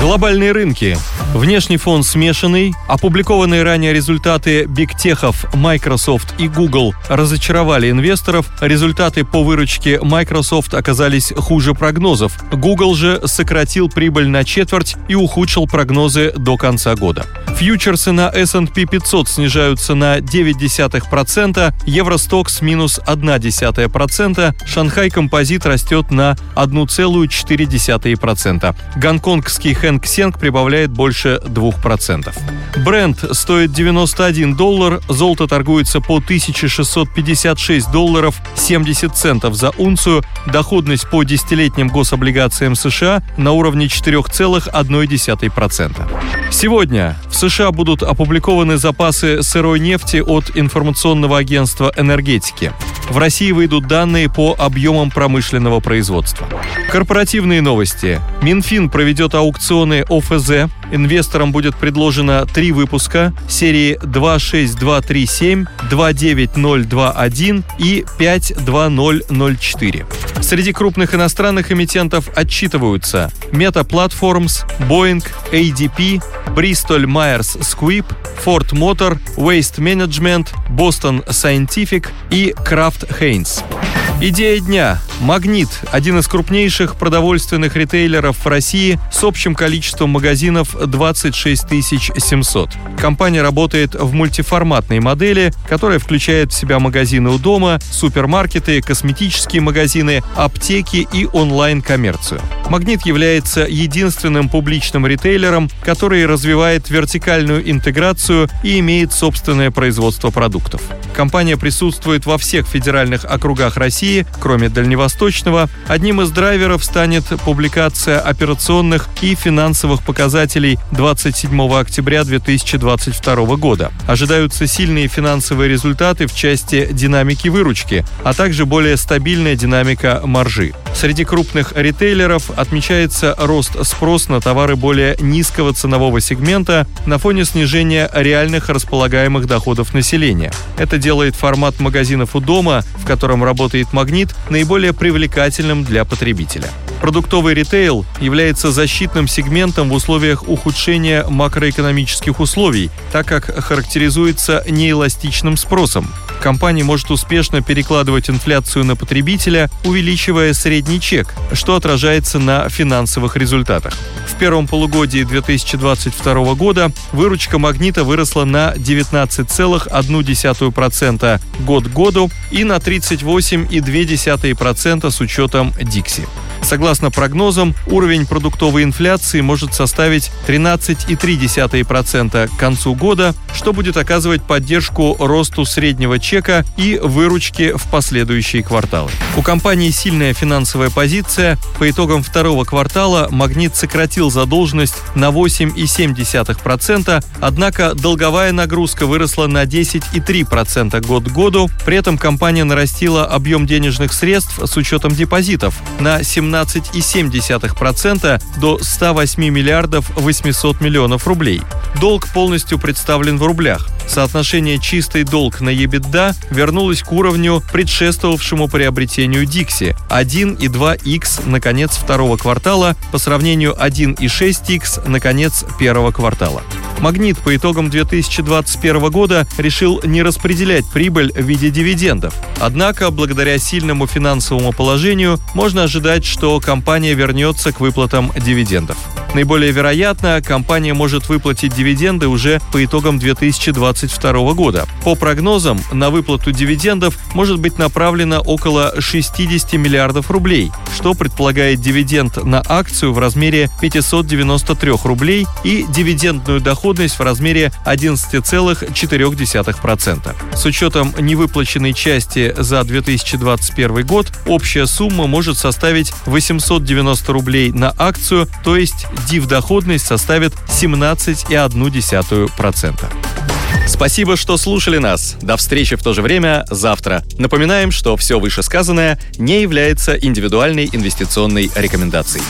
Глобальные рынки. Внешний фон смешанный, опубликованные ранее результаты бигтехов Microsoft и Google разочаровали инвесторов, результаты по выручке Microsoft оказались хуже прогнозов, Google же сократил прибыль на четверть и ухудшил прогнозы до конца года. Фьючерсы на S&P 500 снижаются на 0,9%, Евростокс минус 0,1%, Шанхай Композит растет на 1,4%. Гонконгский Хэнк Сенг прибавляет больше 2%. Brent стоит $91, золото торгуется по $1656.70 за унцию, доходность по десятилетним гособлигациям США на уровне 4,1%. Сегодня в США будут опубликованы запасы сырой нефти от информационного агентства энергетики. В России выйдут данные по объемам промышленного производства. Корпоративные новости. Минфин проведет аукционы ОФЗ. Инвесторам будет предложено 3 выпуска серии 26237, 29021 и 52004. Среди крупных иностранных эмитентов отчитываются Meta Platforms, Boeing, ADP, Bristol Myers Squibb, Ford Motor, Waste Management, Boston Scientific и Kraft Heinz. Идея дня. «Магнит» – один из крупнейших продовольственных ритейлеров в России с общим количеством магазинов 26 700. Компания работает в мультиформатной модели, которая включает в себя магазины у дома, супермаркеты, косметические магазины, аптеки и онлайн-коммерцию. «Магнит» является единственным публичным ритейлером, который развивает вертикальную интеграцию и имеет собственное производство продуктов. Компания присутствует во всех федеральных округах России, кроме Дальневосточного. Одним из драйверов станет публикация операционных и финансовых показателей 27 октября 2022 года. Ожидаются сильные финансовые результаты в части динамики выручки, а также более стабильная динамика маржи. Среди крупных ритейлеров отмечается рост спроса на товары более низкого ценового сегмента на фоне снижения реальных располагаемых доходов населения. Это делает формат магазинов у дома, в котором работает «Магнит», наиболее привлекательным для потребителя. Продуктовый ритейл является защитным сегментом в условиях ухудшения макроэкономических условий, так как характеризуется неэластичным спросом. Компания может успешно перекладывать инфляцию на потребителя, увеличивая средний чек, что отражается на финансовых результатах. В первом полугодии 2022 года выручка «Магнита» выросла на 19,1% год к году и на 38,2% с учетом «Дикси». Согласно прогнозам, уровень продуктовой инфляции может составить 13,3% к концу года, что будет оказывать поддержку росту среднего чека и выручки в последующие кварталы. У компании сильная финансовая позиция. По итогам второго квартала «Магнит» сократил задолженность на 8,7%, однако долговая нагрузка выросла на 10,3% год к году. При этом компания нарастила объем денежных средств с учетом депозитов на 17,7% до 108 миллиардов 800 миллионов рублей. Долг полностью представлен в рублях. Соотношение чистый долг на «Ебедда» вернулось к уровню, предшествовавшему приобретению «Дикси» – 1,2х на конец второго квартала по сравнению 1,6х на конец первого квартала. «Магнит» по итогам 2021 года решил не распределять прибыль в виде дивидендов. Однако, благодаря сильному финансовому положению, можно ожидать, что компания вернется к выплатам дивидендов. Наиболее вероятно, компания может выплатить дивиденды уже по итогам 2022 года. По прогнозам, на выплату дивидендов может быть направлено около 60 миллиардов рублей, что предполагает дивиденд на акцию в размере 593 рублей и дивидендную доходность в размере 11,4%. С учетом невыплаченной части за 2021 год, общая сумма может составить 890 рублей на акцию, то есть див-доходность составит 17,1%. Спасибо, что слушали нас. До встречи в то же время завтра. Напоминаем, что все вышесказанное не является индивидуальной инвестиционной рекомендацией.